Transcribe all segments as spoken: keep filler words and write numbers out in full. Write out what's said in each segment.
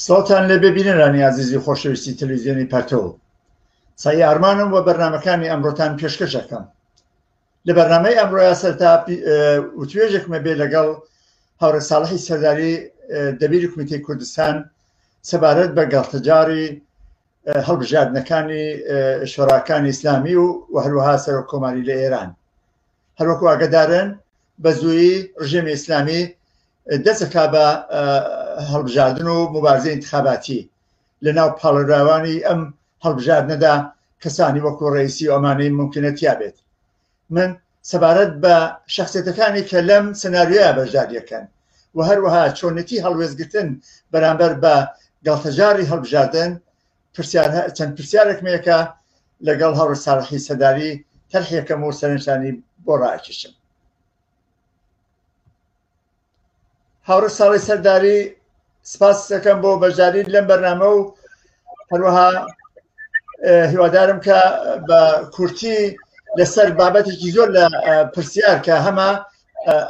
ساتان لببینن رانی عزیزی خوشویستی تلویزیونی پتو سعی ارمانم و برنامه‌کانی امروزتان پیشکش کم. لبرنامه امروز استاد اتویجک مبلغال هر صالحی سرداری دبیر کمیته کردستان سبارت به گفتجاری حلب جاد نکانی شراکان اسلامی و هلوها سر کمالی لایران. هلوکو اقدارن بزوی رژیم اسلامی دست که با حلب جادن و مبارزه انتخاباتی لناو پالروانی ام حلب جادن دا کسانی وکو رئیسی آمانی ممکنه تیابد. من سبارت با شخصیتکانی که لم سناریوی بجدار یکن و هر وها چونتی هلوزگتن برانبر با گلتجاری حلب جادن چند پرسیارک میکه لگل هاور صالحی صداری تلحیه که مور سرنشانی برای کشم. هاور صالحی صداری سپاس کم با بجاری لن برنامه و هروها هوادارم که با کورتی لسر بابتی چیزو لپرسیار که همه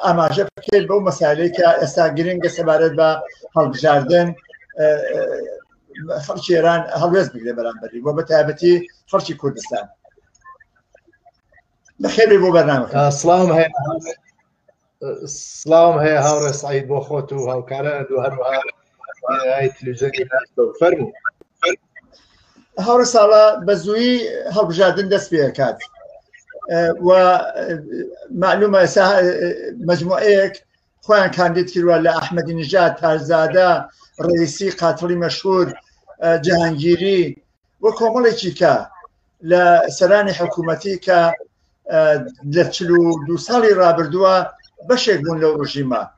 اماجه بکیل با مسائلی که استاگیرینگ سبارت با حلب جاردن خرچی ایران هلوز بگیره برانبری و به تابتی خرچی کردستان. بخیر بو برنامه. سلام هی سلام هی هاور سعید با خود و هاوکاران دو هر و هر تلویزیونی نشد فرمو. هاور سالا بزوی هلب جاردن دست بیار کرد و معلومه مجموعه خوان کاندید کرد ولی احمدی نژاد تازاده رئیسی قاتلی مشهور جهانگیری و کاملا چیکه لسران حکومتی که لچلو دو سالی رابردوا بشگون لورجیما.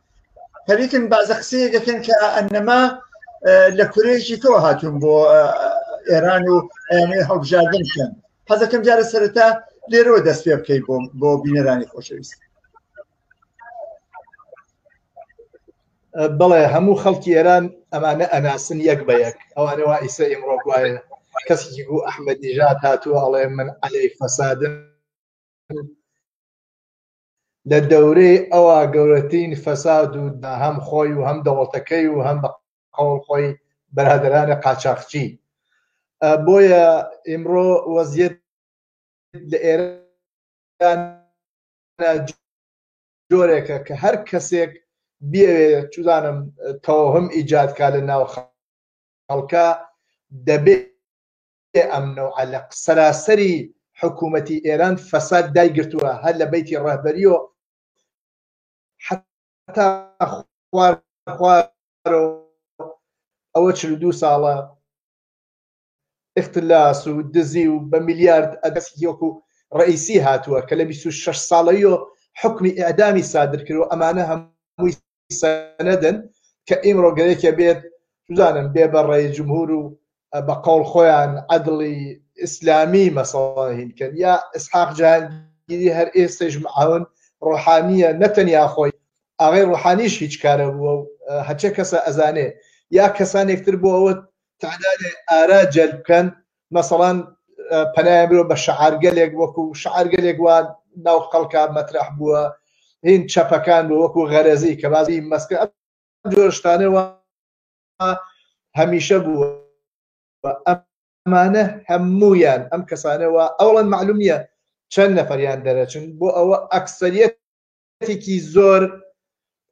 هریکن بعض خصیه گفتن که انما لکوریجی تو هاتون با ایرانو یعنی حلب جاردن کن. هذا کم جار سرتا لیرو دست بیاب کی با بینرانی خوشویست. بله همو خلقی ایران امانه اناسن یک به یک اوانه وایسه امرو گوایه کسی گو احمد نژاد هاتو الله من علی فساد لدوره او گورتین فساد و هم خوی و هم دولتکی و هم قول خوی برادران قاچاقچی بویا امرو وضعیت ایران جوره که هر کسی بیه چوزانم توهم ایجاد کردن و خالکا دبی امن و علق سراسری حکومتی ایران فساد دایگرتوه هلا بیتی رهبریو حتی خوار خوار اوچل دو ساله اختلاس و دزی و به میلیارد ادسی یکو رئیسی هاتوه کلا بیست و شش سالیو حکم اعدامی صادر کرد و امانه هم سندن که امرو گره که بید جزانم بید برای جمهور و بقول خویان عدلی اسلامی مصاهین کن یا اسحاق جهانگیری هر ایستش معاون روحانیه نتنیا خوی اغیر روحانیش هیچ کاره بو هچه کسا ازانه یا کسان اکتر بو تعداد آره جلب کن مثلا پنایم برو به شعرگلیگ وکو شعرگلیگ وان نو قلکا مطرح بو این چپکان به وکو غرزی که بعضی مسکن جورشتانه و همیشه بود و امانه همویان ام کسانه و اولا معلومیه چند نفریان داره چون بو او اکثریتی که زور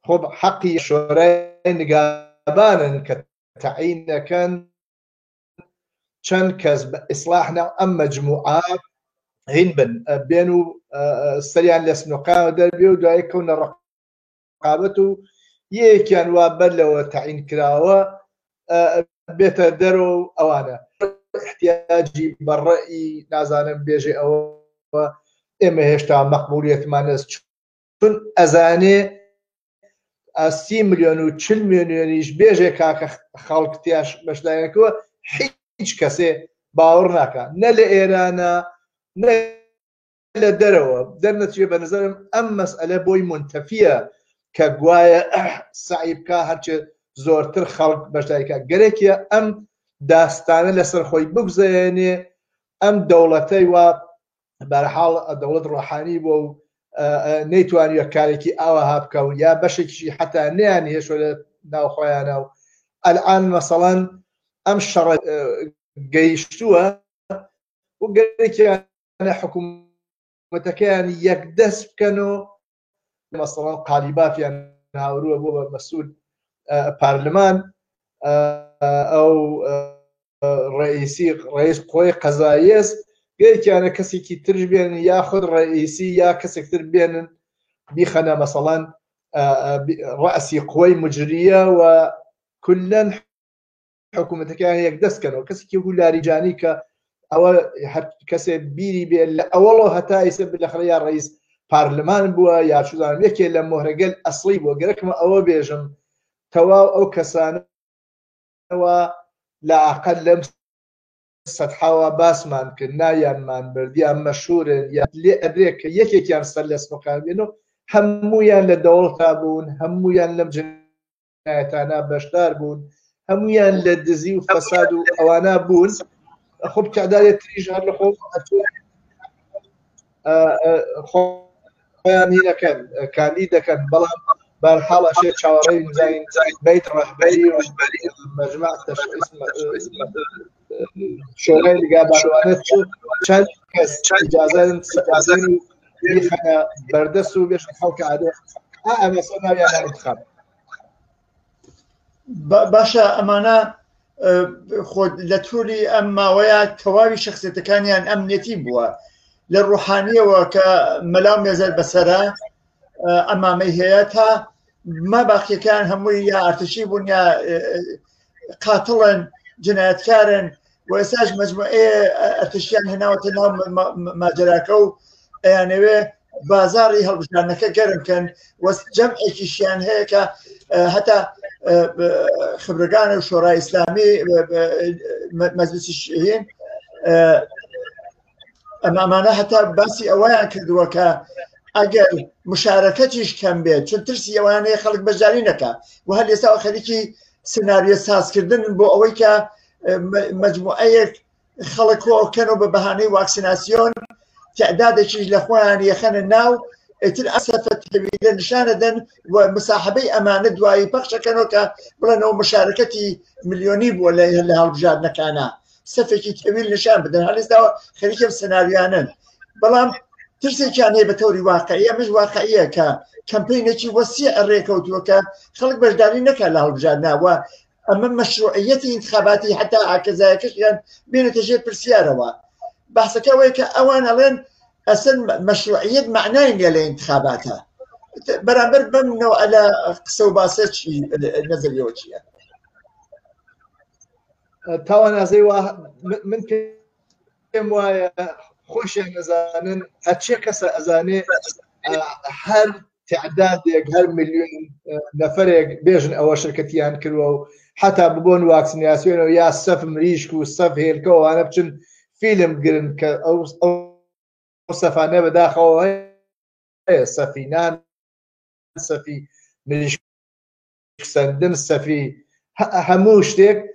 خب حقی شورای نگابانن که تعیین کن چند کس به اصلاحنا ام مجموعه هین بن بینو سریان لسنقا و دربی و دعای کون رقابت و یکیان و بله و تعیین کراوه بیت درو اوانه احتیاجی برای نازانم بیجی او امه هشتا مقبولیت من است چون ازانه از سی میلیون و چل میلیونیش بیجی که خلق تیاش بشتایه که هیچ کسی باور نکن نه لایرانه نه لدروا درنا تجيب بنظرهم أم مسألة بوي منتفية كجوايا صعيب كهرش زورتر خلق بشتايك جريكيا أم داستان لسر خوي بجزيني أم دولتي وبرحال دولة روحاني بو نيتوانيو كاريكي أو هابكو يا بشكشي حتى نيانيش ولا ناو خويا ناو الان مثلا ام شر گیشتوه و قال که انا حکومتەکەیان یەکدەست بکەن و مثلا قالیبافیان هاورووە بۆ مەسوول پارلمان ئەو رئیسی رئیس قوی قەزاییە گەیکیانە کەسێکی ترش بێنن یاخود رئیسی یا کەسێک تر بێنن بیخەنە مەسەڵەن ڕەئسی قوی مجریە و کولەن حکوومەتەکەیان یەکدەستکەنەوە کەسێکی هولاریجانی کە ئەوە هەر کەسێ بیری بێ لە ئەوەڵۆ هەتا ئیسە بلەخرە یا ڕئیس پارلمان بووە یا چودان یەکێ لە مۆهرەگەل ئەسڵی بووە گەرەکمە ئەوە بێژم تەواو ئەو کەسانەوە لاعەقەل لەم سەدحاوە باسمان کرد نایانمان برد یان مەشهورن یا لێ ئەدرێ کە یەکێکیان سەر لە سنوقان بێن و هەموویان لە دەوڵتا بوون هەموویان لەم جنایەتانە بەشدار بوون هەموویان لە دزی و فەساد و ئەوانە بوون خب تعداد تریش هر لحظه خوانی نکن کانی دکن بلام بر حال شد شوارعی زین بیت رهبری و مجمع تشخیص شورای لگابروانت چند کس اجازه سازی میخواد بردست و بیش خالق عده آماده سناریان انتخاب باشه امانه خود لطولی اما ویا تواوی شخصیتکانیان امنیتی بوا لروحانیەوە کە مەلاو مێزەر بەسەرە ئەمامەی هەیە تا مەباقیەکان هەمووی یا ئارتشی بوون یا قاتڵن جنایەتکارن و ئێستاش مەجموعەی ئەرتشیان هێناوەتە ناو ماجەراکە و ئەیانەوێ بازاری هەڵبژاردنەکە گەرمکەن و جەمعێکیشیان هەیە کە هەتا خبرگان و شورای ئیسلامی مەجلیسیش هین ئەمامانە هەتا باسی ئەوەیان کردووە کە ئەگەر مشارەکەتیش کەم بێت چون ترسی ئەوانەیە خەڵک بەشداری نەکا و هەر ئێستا خەریکی سناریۆ سازکردن بۆ ئەوەی کە مەجموعەیەک خەڵک کۆکەن و بە بەهانەی واکسیناسیۆن تعدادێکیش لە خۆیان یەخەنە ناو ئیتر ئەسەفە تەویلە نیشانەدەن و مساحەبەی ئەمانە دوایی پەخشەکەنەوە کە بڵێنەوە مشارەکەتی ملیۆنی بووە لە هەڵبژاردنەکانە سەفێکی تەویل نیشان بدەن هەر ئێستا خەریکم سناریۆیانن بەڵام ترسێکیان هەیە بە تەوری واقعی ئەمەش واقعیە کە کەمپینێکی وەسیع ڕێکەوتووە کە خەڵک بەشداری نەکا لە هەڵبژاردنەوە ئەمە مەشروعیەتی ئینتخاباتی حتا ئاکەزایەکەشیان بێنێتە ژێر پرسیارەوە بحثەکە ئەوەیە کە ئەوان ئەڵێن اصلا مشروعيه معناه للانتخاباتها برابر بمنو على سوباسات نزل يوجيه تاوانا زي واحد من كم وايا خوش نزانن هادشي كسا ازاني هر تعداد هر مليون نفر بيجن او شركتيان كلو حتى ببون واكسيناسيون ويا صف مريشكو صف هيلكو انا بجن فيلم قرن او سفانه بداخل سفینان سفی ملیش سندن سفی هموش تک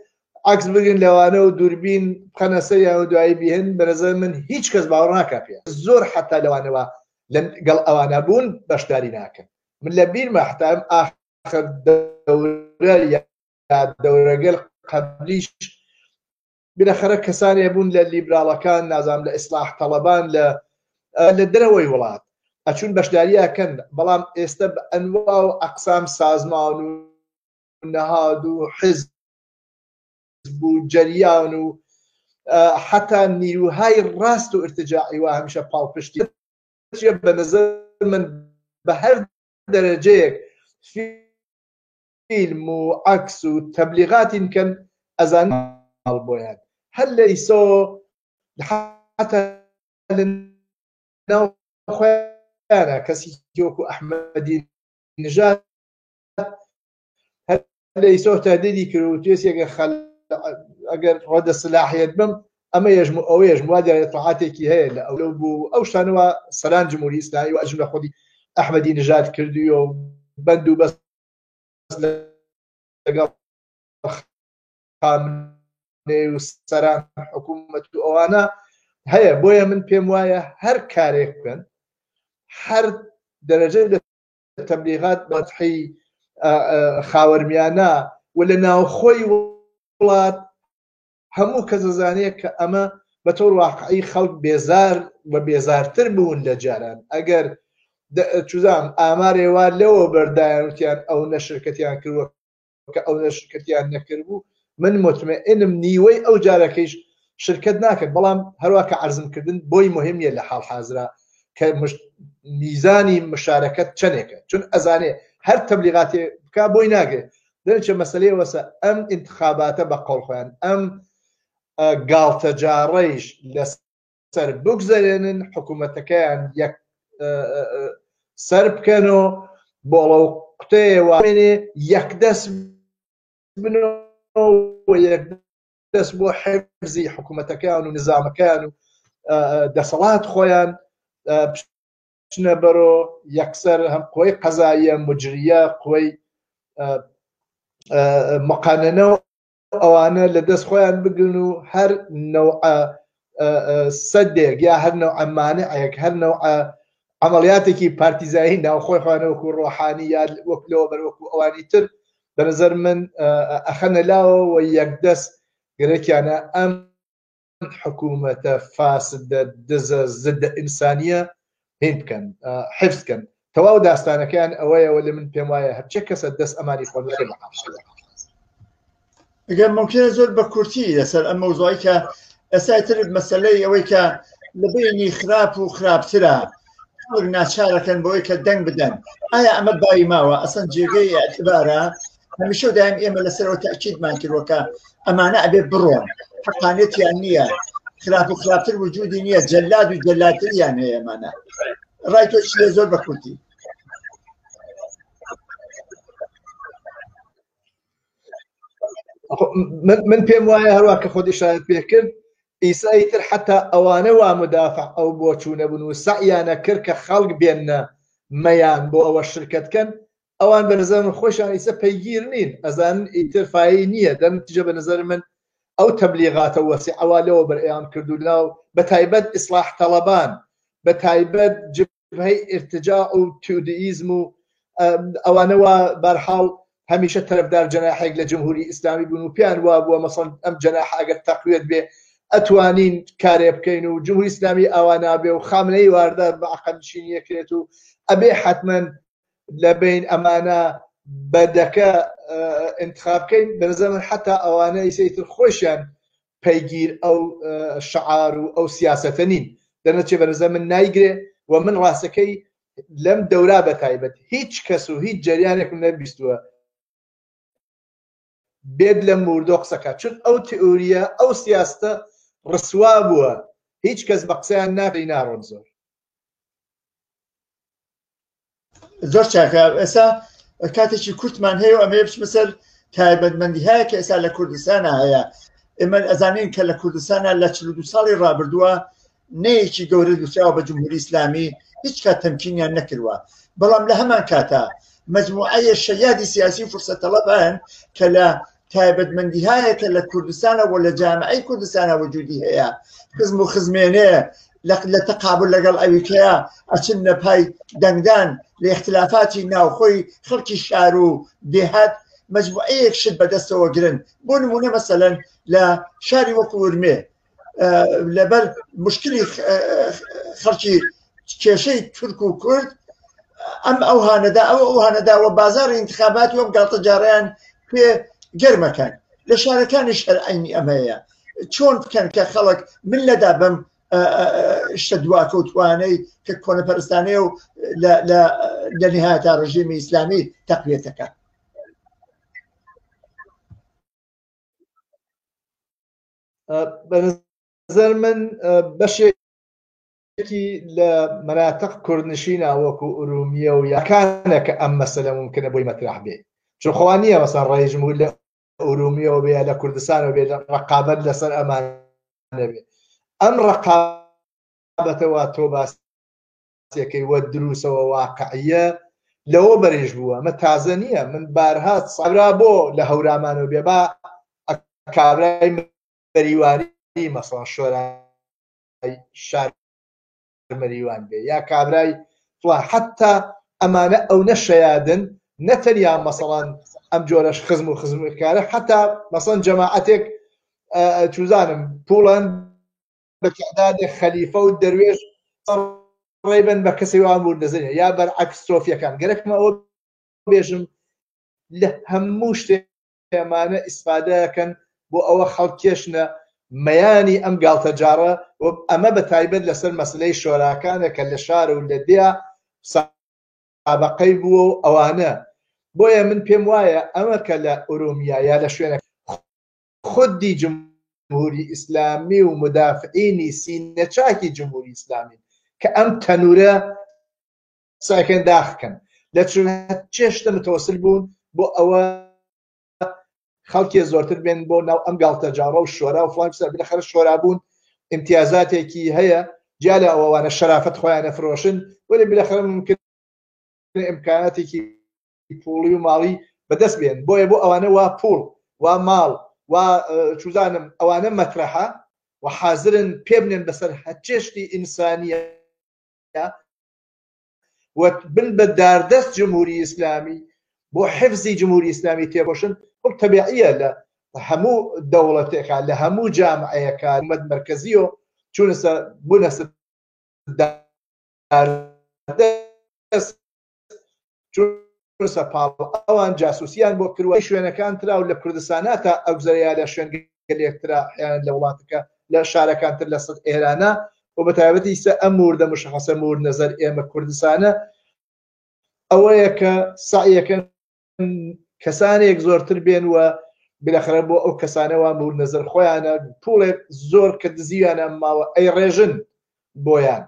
عکس بگن لوانه و دوربین خنسه یا دعایی بیهن برزن من هیچ کس باور نکرد زور حتی لوانه و قل اوانه بون بشتاری نکرد من لبیر محتم آخر دوره یا دوره قل قبلیش بناخره کسانی بون للیبرالکان نازم لإصلاح طلبان ل لدروی ولاد چون بشداریه کن بلام استب انواع و اقسام سازمان و نهاد و حزب و جریان و حتی نیروهای راست و ارتجاعی و همیشه پاوپشتی به نظر من به هر درجه فیلم و عکس و تبلیغات کن از آن بویان هل لیسو حتی نو خوانه کسی که احمدی نژاد هلی سوء تهدیدی کرد تویسی اگر خل اگر رد صلاحیت بم اما یجمو او یجمو در اطلاعاتی که هیل او لو بو او شانوا سران جمهوری اسلامی و اجمله خودی احمدی نژاد کردی و بندو بس خامنه و سران حکومت و اوانا هەیە بۆیە من پێم وایە هەر کارێک بکەن هەر دەرەجەی لە تەبلیغات بەدحی خاوەرمیانە و لە ناوخۆی وڵات هەموو کەسە زانەیە کە ئەمە بە تۆر واقعی خەڵک بێزار و بێزارتر بوون لە جاران. ئەگەر چوزان ئامارێوان لەوە بەردایانوتیان ئەو نە شرکەتیان کردوە کە ئەو نە شرکەتیان نەکردبوو، من مطمئنم نیوەی ئەو جارەکەیش شرکت ناکرد. بەڵام هەروە کە عەرزمکردن بۆی مهمە لە حاڵ حازرا کە میزانی مشارکت چنێکە، چون ئەزانێ هەر تەبلیغاتێ بکا بۆی ناگرێت. دەرچە مەسلەیە وەسە ئەم انتخاباتە بە قەڵ خۆیان ئەم گاڵتەجاڕەیش لەسەر بگزەرێنن، حکوومەتەکەیان یەک سەر بکەنەوە، بۆڵە و قوتەیە وامێنێ یەکدەست بنەوە و یەکدەست بۆ حفزی حکوومەتەکان و نزامەکان و دەسەڵات خۆیان بچنە بەرۆ یەکسەر هەم قوی قەزاییە، مجریە، قوی مقاننەوە ئەوانە لە دەست خۆیان بگرن و هەر نەوعە سەدێک یا هەر نەوعە مانعێک، هەر نەوعە عمەڵیاتێکی پارتیزایی ناوخۆی خۆیانە وەکو ڕۆحانی یا وەکو لەوەبەر وەکو ئەوانی تر بە نەزەر من ئەخەنە لاوە و یەکدەست گرێکیانە ئەم حکوومەتە فاسدە، دزە، زدە ئینسانیە هین بکەن، حفز کەن. تەواو داستانەکەیان ئەوەیەوە لە من پێم وایە هەرچێ کەسە دەست ئەمانی خۆ لەخێ بەقامشەوە. ئەگەر ممکنە زۆر بە کورتی لەسەر ئەم مەوزوعی کە ئەسایتر مەسەلەی ئەوەی کە لەبینی خراپ و خراپترە خەڵک ناچارەکەن بۆی کە دەنگ بدەن، ئایا ئەمە بای ماوە ئەسەن جێگەی ئەعتبارە؟ هەمیشە دایم ئێمە لەسەرەوە تاکیدمان کردووە کە ئەمانە ئەبێ بڕۆن، حەقانەتیان نییە، خراپ و خراپتر وجودی نییە، جەلاد و جەلاتریان هەیە. ئەمانە ڕای تۆ چیە زۆر بە کورتی؟ من پێم وایە هەروە کە خۆت ئیشارەت پێ کرد ئیسایی تر حتا ئەوانە وا مدافع ئەو بۆ چوونەبوون و سەعیانە کرد کە خەڵک بێنە مەیان بۆ ئەوە شرکەتکەن، ئەوان بە نظر من خۆشیان ئیسە پەیگیر نین، ئەزانن ئیترفاایی نییە. دەمتیجە بە نظر من ئەو تەبلیغاتە وەسی ئەوا لەوە بەرئیان کردو ناو بە تایبەت ئیسلاح تەڵەبان، بە تایبەت جبهەی ئیرتجاع و تیودئیزم و ئەوانەوە بەرحاڵ هەمیشە تەرەفدار جەناحێک لە جمهوری ئیسلامی بوون و پێیان وا بووە مەسەڵەن ئەم جەناح ئەگەر تەقویەت بێ ئەتوانین کارێ بکەین و جمهوری ئیسلامی ئاوا نابێ و خامنەی واردە بە عەقەڵنشینی یەکرێت و ئەبێ حتمەن لەبین ئەمانە بەدەکە انتخاب بکەین. بە نظر من حتا ئەوانە ئیسەیتر خۆشیان پەیگیر ئەو شعار و ئەو سیاسەتە نین، دەرنەچێ بە نظر من نایگرێ. و من ڕاستەکەی لەم دەورا بەتایبەت هیچ کەس و هیچ جەریانێکم نەبیستووە بێت لە موردۆ قسەکە، چون ئەو تئوریە ئەو سیاستە ڕسوا بووە، هیچ کەس بە قسەیان ناقی ناڕۆن. زۆر زۆر چاکە. ئێستا کاتێکی کورتمان هەیە و ئەمەیە بچمە سەر تایبەتمەندیهەیە کە ئێستا لە کوردستانە هەیە. ئێمە ئەزانین کە لە کوردستانە لە چل و دو ساڵی ڕابردووە نەیەکی گەورە دووسراوە بە جمهوری ئیسلامی، هیچ کات تەمکینیان نەکردووە. بەڵام لە هەمان کاتە مجموعه شیادی سیاسی و فرصت طلبان که لا تایبەتمەندی هەیە کە لە کوردستانە و لە جامعەی کوردستانە وجودی هەیە، خزم و خزمێنێ لە تەقابل لەگەڵ ئەویکەیە ئەچنە پای دەنگدان لە اختلافاتی ناوخۆی خەڵکی شار و دێهات مجموعەیەک شت بەدەستەوە گرن. بۆ نمونە مەسەلەن لە شاری وەکو ورمێ لەبەر مشکلی خەڵکی کێشەی تورک و کورد ئەم ئەو هانەدا ئەو ئەو هەنەداوە بازاری انتخابات وەم گاڵتەجاڕیان پێ گەرمەکەن. لە شارەکانی شەرعینی ئەمەیە چۆن بکەن کە خەڵک من لەدا بەم شتە دواکەوتوانەی کە کۆنەپەرستانەیە و لە نهایەتە ڕژیمی ئیسلامی تەقویەتەکە. بە نظر من بەشێکی لە مەراتق کوردنشینە وەکو ئورومیە و یاکانە کە ئەم مەسەلە ممکنە بۆی مەطرح بێ، چون خۆیان نییە مەسەڵەن ڕای جمهوری لە ئەورومیەوە بێ لە کوردستانەوە بێ ڕەقابەت لەسەر ئەمانە بێ. ئەم ڕەقابەتەوە تۆ باسیەکەی وە دروسەوە واقعیە لەوە بەرێژ بووە، ئەمە تازە نییە. من بارها سەبرا بۆ لە هەورامانەوە بێ با کابرای مەریوانی مەسەڵەن شۆرای شار مەریوان بێ یا کابرای فڵان، حەتا ئەمانە ئەو نەشەیادن نەتەنیا مەسەڵەن ام جورش خزم و خزم کاره حتی مثلا جماعتک توزانم پولان به تعداد خلیفه و درویش تقریبا به کسی وام بود زنی یا برعکس توفیه کن گرک ما او بیشم لهموش تمانه استفاده کن بو او خلقش نه میانی ام قال تجاره و اما بتایبن لسر مسئله شوراکانه کل شار و لدیا سابقی بو اوانه بوی من پیم وایه اما کل ارومیا یا لشونه خودی جمهوری اسلامی و مدافعینی سینه چاکی جمهوری اسلامی که ام تنوره ساکن داخل کن لچونه چشت متوصل بون بو او خلقی زورتر بین بو نو ام قال تجاره و شورا و فلان بسر بالاخره شورا بون امتیازاتی که هیا جاله اوانه شرافت خویانه فروشن ولی بالاخره ممکن امکاناتی که پولی و مالی بدست بین بوی بو اوانه و پول و مال و چوزانم اوانه مطرحه و حاضرن پیبنن بسر هچشتی انسانیه و بن بداردست جمهوری اسلامی بو حفظی جمهوری اسلامی تیبوشن خب طبیعیه لهمو دولته که لهمو جامعه که امد مرکزی و چون بونست داردست چون پرسه پاول اوان جاسوسیان بو کروه شوێنەکان ترا و لە کوردستانە تا ئەگوزەریا لە شوێنگەلێک ترا یان لە وڵاتەکە لە شارەکانتر لە سەد ئێرانە و بە تایبەتی ئیسە ئەم موردە مشخصە مورد نەزەر ئێمە کوردستانە ئەوەیە کە سعیەکەن کەسانێک زۆرتر بێن و بالاخرە بۆ ئەو کەسانەوە مورد نەزەر خۆیانە پوڵێک زۆر کە دزییانە ماوە ئەیڕێژن بۆیان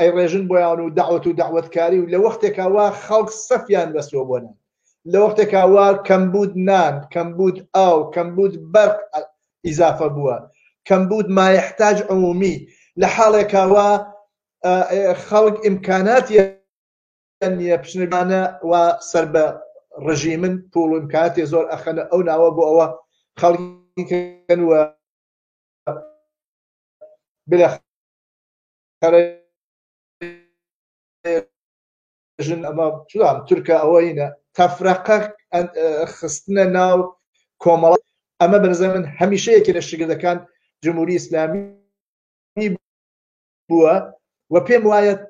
ایرژن بیان و دعوت و دعوت کاری و لوقتی که وار خلق صفیان بسیار بودن، لوقتی که وار کمبود نان، کمبود آو، کمبود برق اضافه بود، کمبود ما يحتاج عمومی، لحاله که وار خلق امکاناتی نبشنبانه و سرب رژیم پول امکاناتی زور اخنا آو نواب آو خلقی کن و بالاخره جن اما شو دارم ترکیه آوینا تفرقه خستن ناو کاملا اما به نظر من همیشه که نشگرده کن جمهوری اسلامی بوده و پیم وایت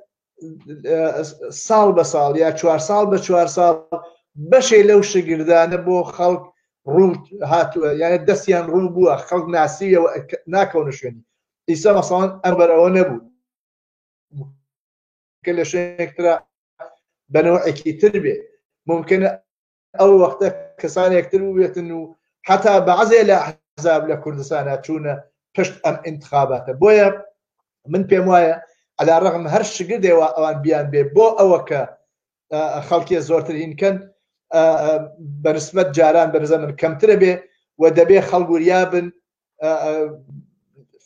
سال به سال یا چهار سال به چهار سال بشه لوشگردانه بو خلق رو هاتو یعنی دستیان رو بوده خلق ناسیه و ناکونشونی ایسا مثلا امر آن بود كل شيء اكتر بنوع كتربية ممكن أول وقت كسان يكتربية إنه حتى بعزل أحزاب لكردستان هتشونا بشت أم انتخابات بويا من بيموايا على الرغم هرش قدي وأوان بيان ببو أوكا خلقي زورترين كان بنسبة جاران بنزمن كم تربية ودبي خلقوا ريابن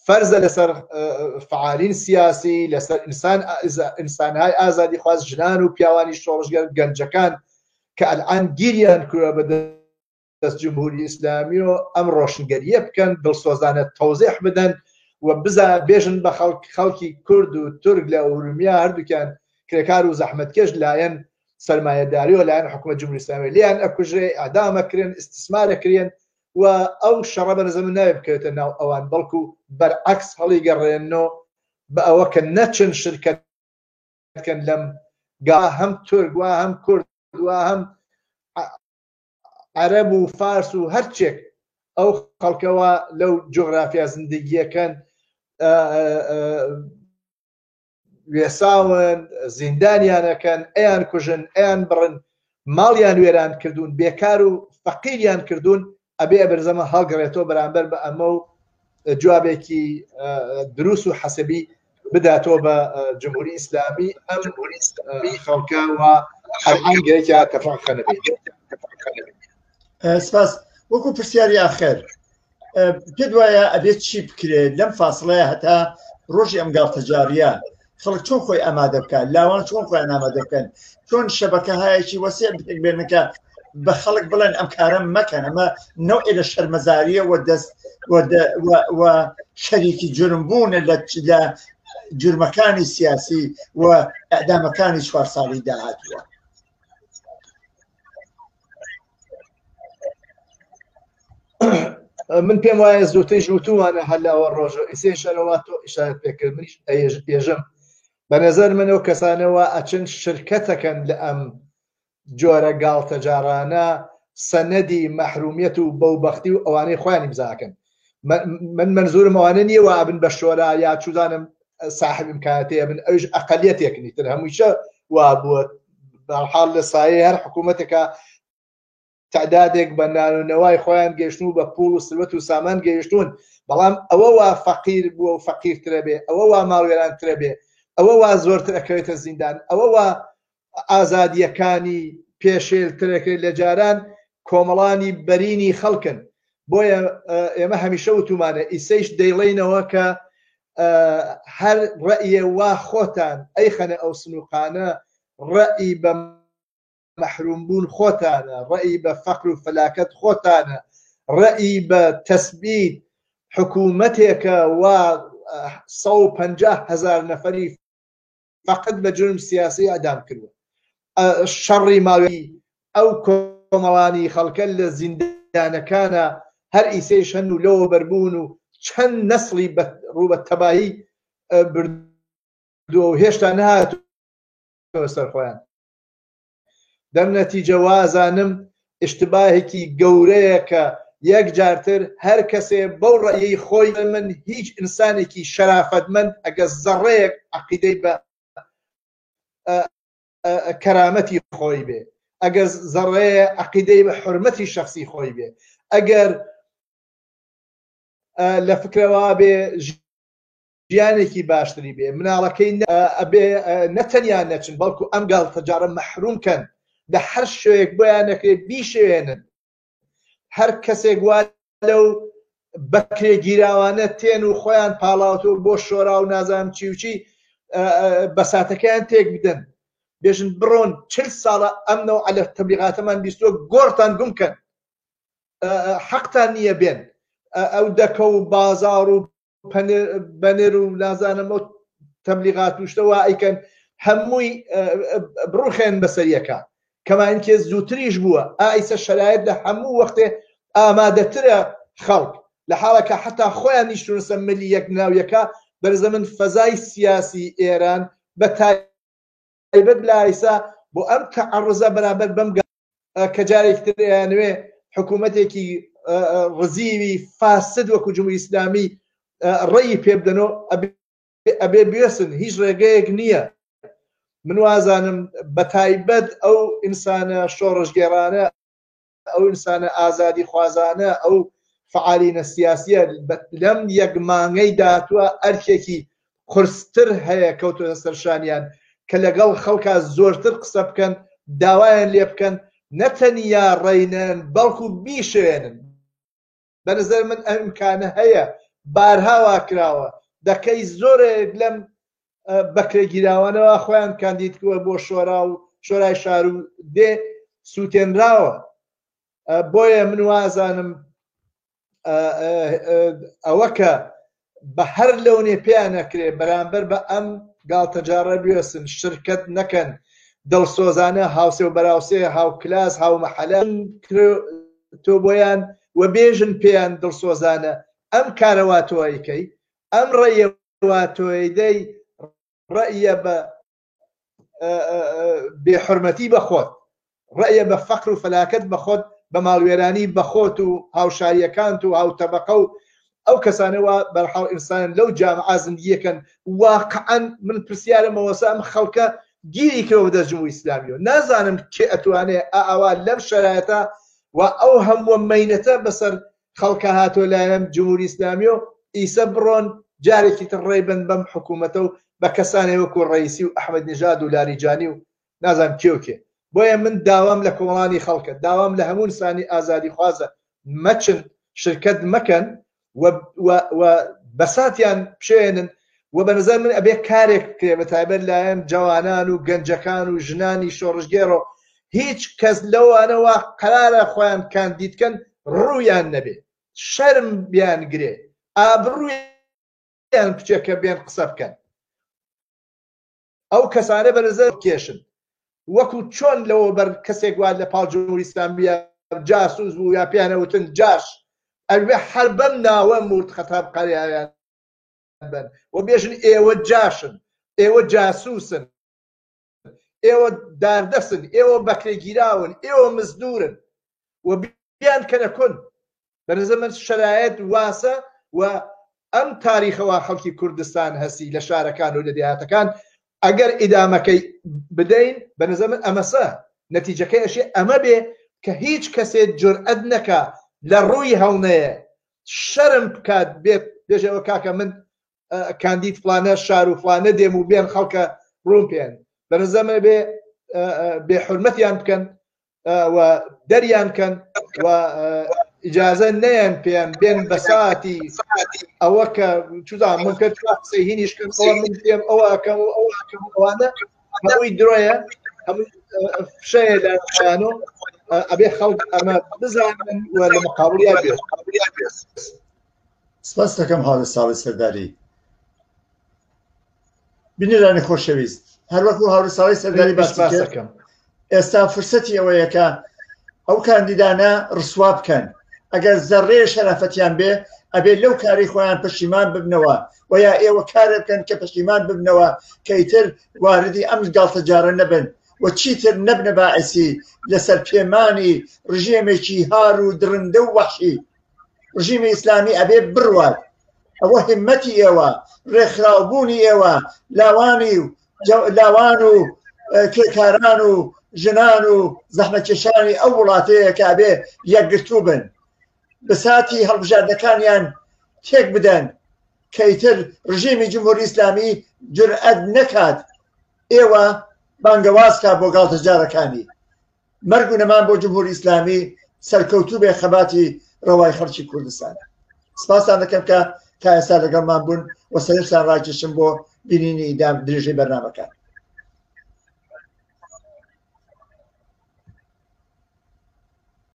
فرض لسر فعالین سیاسی لسر انسان انسانهای آزادی خواست جنان و پیوانی شورشگر گنجکان که الان گیریان کرده به دست جمهوری اسلامی و امر روشنگری بکن دلسوزانه توضیح بدن و بزن بیشن به خلکی کرد و ترک لأورومیا هر دو کن کرکار و زحمتکش لاین سرمایه داری و لاین حکومت جمهوری اسلامی لاین اکجره اعدام کرین استثمار کرین و او شراب نزمن نائب كيت انه اوان بلكو بالعكس هلي قرر انه بقى وكنتشن شركه كان لم قاهم ترك وهم كرد وهم عرب وفارس وهرتشك او خلقوا لو جغرافيا زندقيه كان ويساون زندانيانا كان ايان كوجن ايان برن ماليان ويران كردون بيكارو فقيريان كردون ابي ابر زمان حق ريتو برانبر به امو جوابي كي دروس حسبي بداتو به جمهوري اسلامي ام جمهوري اسلامي خلقا و الان كي اتفاق خلبي اساس وكو فرسياري اخر بدوايا ابي تشيب كري لم فاصله حتى روجي ام قال تجاريه خلق چون خوي اماده كان لا وان چون خوي اماده كان چون شبكه هاي شي وسع بتقبل مكان به خلق بلن امکارم مکن اما نوعی شرمزاریه و دست و و شریکی جرمبون لجدا جرمکانی سیاسی و اعدامکانی چوار سالی داهاتوه من پێم وایە زووتەی ژووتوانە هەلا ئەوە ڕۆژە ئیسێ شەرەوە تۆ ئیشارەت پێکرد منیش ئێژم بە نەزەر منەوە کەسانەوە ئەچن شرکەتەکەن لە ئەم جۆرە گاڵتەجارانە سەنەدی مەحرومیەت و بەوبەختی و ئەوانەی خۆیان ئیمزاکەن. من منزورم ئەوانە نییەوە ئابن بە شۆرا یا چودانم صاحب ئیمکاناتەیە بن، ئەویش ئەقەلیەتێکنی تر هەموویشە وا بووە. بەڵحاڵ لە سایەی هەر حکوومەتێکە تعدادێک بە نانونەوای خۆیان گەشتون و بە پوڵ و سروەت و سامان گەیشتون، بەڵام ئەوە وا فەقیر بووە و فەقیرترە بێ، ئەوە وا ماڵوێرانترە بێ، ئەوە وا زۆرتر ئەکەوێتە زیندان، ئەوە وا ئازادیەکانی پێشێلترەکرێت لە جاران کۆمەڵانی بەرینی خەڵکن. بۆیە ئێمە هەمیشە وتومانە ئیسەیش دەیڵێنەوە کە هەر ڕەئیە وا خۆتان ئەی خەنە ئەو سنووقانە ڕەئی بە مەحرومبوون خۆتانە، ڕەئی بە فەقر و فەلاکەت خۆتانە، ڕەئی بە تەسبیت حکوومەتێکە وا پەنجا هەزار نەفەری فەقەت بە جرم سیاسی ئەدام کردووە، شەڕی ماوەی ئەو کۆمەڵانی خەڵکە لە زیندانەکانە هەر ئیسەیش هەن و لەوە بەربوون و چەند نەسڵی ڕووبە تەباهی بردووە و هێشتا نەهاتووە سەر خۆیان. دەمنەتیجە وازانم ئیشتباهێکی گەورەیە کە یەک جارتر هەر کەسێ بەو ڕەیەی خۆی من هیچ ئینسانێکی شەرافەتمەند ئەگە زەڕەیەک عەقیدەی بە کەرامەتی خۆی بێ، ئەگەر زەڕەیە عەقیدەی بە حورمەتی شەخسی خۆی بێ، ئەگەر لە فکرەوە بێ ژیانێکی باشتری بێ، مناڵەکەی نەتەنیان نەچن بەڵکو ئەم گاڵتەجارە مەحرومکەن، لە هەر شوێک بۆیانەکرێت بیشوێنن، هەر کەسێک وا لەو بەکرێگیراوانە تێن و خۆیان پاڵاوتۆ بۆ شۆرا و نازانم چی و چی بەساتەکەیان تێک بدەن، بێژن بڕۆن چل ساڵە ئەمنەوە ئەلە تەبلیغاتەمان بیستوە گۆڕتان گومکەن، حەقتان نییە بێن ئەو دەکە و بازار و بەنێر و نازانم ئەو تەبلیغات و شتەوە ئەیکەن، هەمووی بڕوخێن بەسەریەکە. کەمان کێ زووتریش بووە ئایسە شەرایەت لە هەموو وەختێ ئامادەترە خەڵک لە حاڵەکە حتا خۆیان نیشتونسە ملی یەک ناویەکە بەرزە من فەزای سیاسی ئێران بە تایبەت لە ئایسا بۆ ئەم تەعەڕزە بەرابەر بەم کە جارێکتر یانوێ حکوومەتێکی ڕزیوی فاسد وەکو جمهوری ئیسلامی ڕێی پێ بدەنەوە ئەبێ بێسن هیچ ڕێگەیەک نییە. من وازانم بە تایبەت ئەو ئینسانە شۆڕژگێرانە، ئەو ئینسانە ئازادی خوازانە، ئەو فعالینە سیاسیە لەم یەکمانگەی داتووە ئەرکێکی قورستر هەیە کەوتوە سەرشانیان کە لەگەڵ خەڵکە زۆرتر قسە بکەن، داوایان لێ بکەن، نەتەنیا ڕێنن بەڵکو بیشوێنن. بە نظر من ئەم ئیمکانە هەیە، بارها وا کراوە، دەکەی زۆرێک لەم بەکرێگیراوانەوە خۆیان کاندیدکووە بۆ شۆرا و شۆرای شار و دێ سووتێنراوە. بۆیە من وازانم ئەوەکە بە هەر لەونێ پێیانەکرێ بەرامبەر بە ئەم گاڵتەجارە بوێسن، شرکت نەکەن، دڵسۆزانە هاوسێ و بەراوسێ، هاوکلاس، هاومەحەلە تۆ بۆیان وە بێژن پێیان دڵسۆزانە ئەم کارەواتۆیکەی ئەم ڕێیەواتۆیدەی ڕەیە بە بێحرمەتی بەخۆت، ڕەیە بە فەقر و فەلاکەت بەخۆت، بە ماڵوێرانی بەخۆت و هاوشاریەکانت و هاوتەبەقە و ئەو کەسانەوە بەرحاڵ ئینسان لەو جامعە زندگیەکەن. واقعەن من پرسیارم ئەوەسا ئەم خەڵکە گیری کردەوە بەدەست جمهوری ئیسلامیەوە، نازانم کێ ئەتوانێ ئاوا لەم شەرایەتە و ئەو هەمووە مەینەتە بەسەر خەڵکە هاتووە لایەن جمهوری ئیسلامیەوە ئیسە بڕۆن جارێکی تر ڕێی بن بەم حکوومەتە و بە کەسانی وەکو ڕئیسی و ئەحمەد نژاد و لاریجانی و نازانم کێوکێ. بۆیە من داوام لە کۆمەڵانی خەڵکە، داوام لە هەموو ئینسانی ئازادی خوازە، مەچن، شرکت مەکەن و بەساتیان پشێنن و بە نظر من ئەبێ کارێک بکرێ بە تایبەت لایەن جوانان و گەنجەکان و ژنانی شۆڕژگێڕۆ. هیچ کەس لەوانەوە قەرارە خۆیان کاندیدکەن ڕوویان نەبێ، شەرم بیان گرێ، ئابڕوویان پچێ کە بێن قسە بکەن. ئەو کەسانە بەرزە کێشن، وەکو چۆن لەوە بەر کەسێک وات لە پاڵ جمهوری ئیسلامیە جاسووس بوو یا پیانەوتن جاش البی حربم ناو مورد خطاب قریان بن و بیشن ایو جاشن ایو جاسوسن ایو داردسن ایو بکرگیراون ایو مزدورن و بیان کنه کن در زمان شرایط واسه و ام تاریخ و خلقی کردستان هستی لشارکان و لدیهاتکان اگر ادامه که بدین به نظام امسه نتیجه که اشی اما به که هیچ کسی جرئت نکه لروی هونه شرم بکد بیشه و که من کاندید فلانه شارو فلانه دیمو بین خلق روم پین به نظام به به حرمتیان بکن و دریان کن و اجازه نیان پیم بین بساتی اوه که چوزا ممکن ترسی هینیش کن اوه من پیم اوه کم اوه کم اوانه هموی درویه هموی فشه لانو ابی خلق اما بزنن و لمقابلی بیس سپاس دکم حال ساوی سرداری بینیرانی خوشویست هر وقت حال ساوی سرداری باسی کرد استا فرصتی اوه که او کاندیدانه رسوا بکن اگر ذره شرافتیان به ابي لو كاري خوان پشیمان ببنوا و یا ایو کار بکن که پشیمان ببنوا کیتر واردی امن غلط جار نبن و چیتر نبن باعثی لسر پیمانی رژیم چیهار و درنده و وحشی رژیم اسلامی ابي برواد او همتی ایوا رخرابونی ایوا لاوانی لاوانو کارانو جنانو زحمت کشانی او ولاته که ابي یگرتوبن بساتی هەڵبژاردەکانیان تێک بدەن کەیتر ڕژیمی جمهوری ئیسلامی جورئەت نەکات ئێوە بانگەوازکە بۆ گاڵتەجارەکانی مەرگ و نەمان بۆ جمهوری ئیسلامی سەرکەوتوبێ خەباتی ڕەوای خەڵکی کوردستانە سپاسان دەکەم کە تا ئێستا لەگەڵمان بوون و سەرتان ڕاکێشم بۆ بینینی ئیدام درێژەی بەرنامەکان.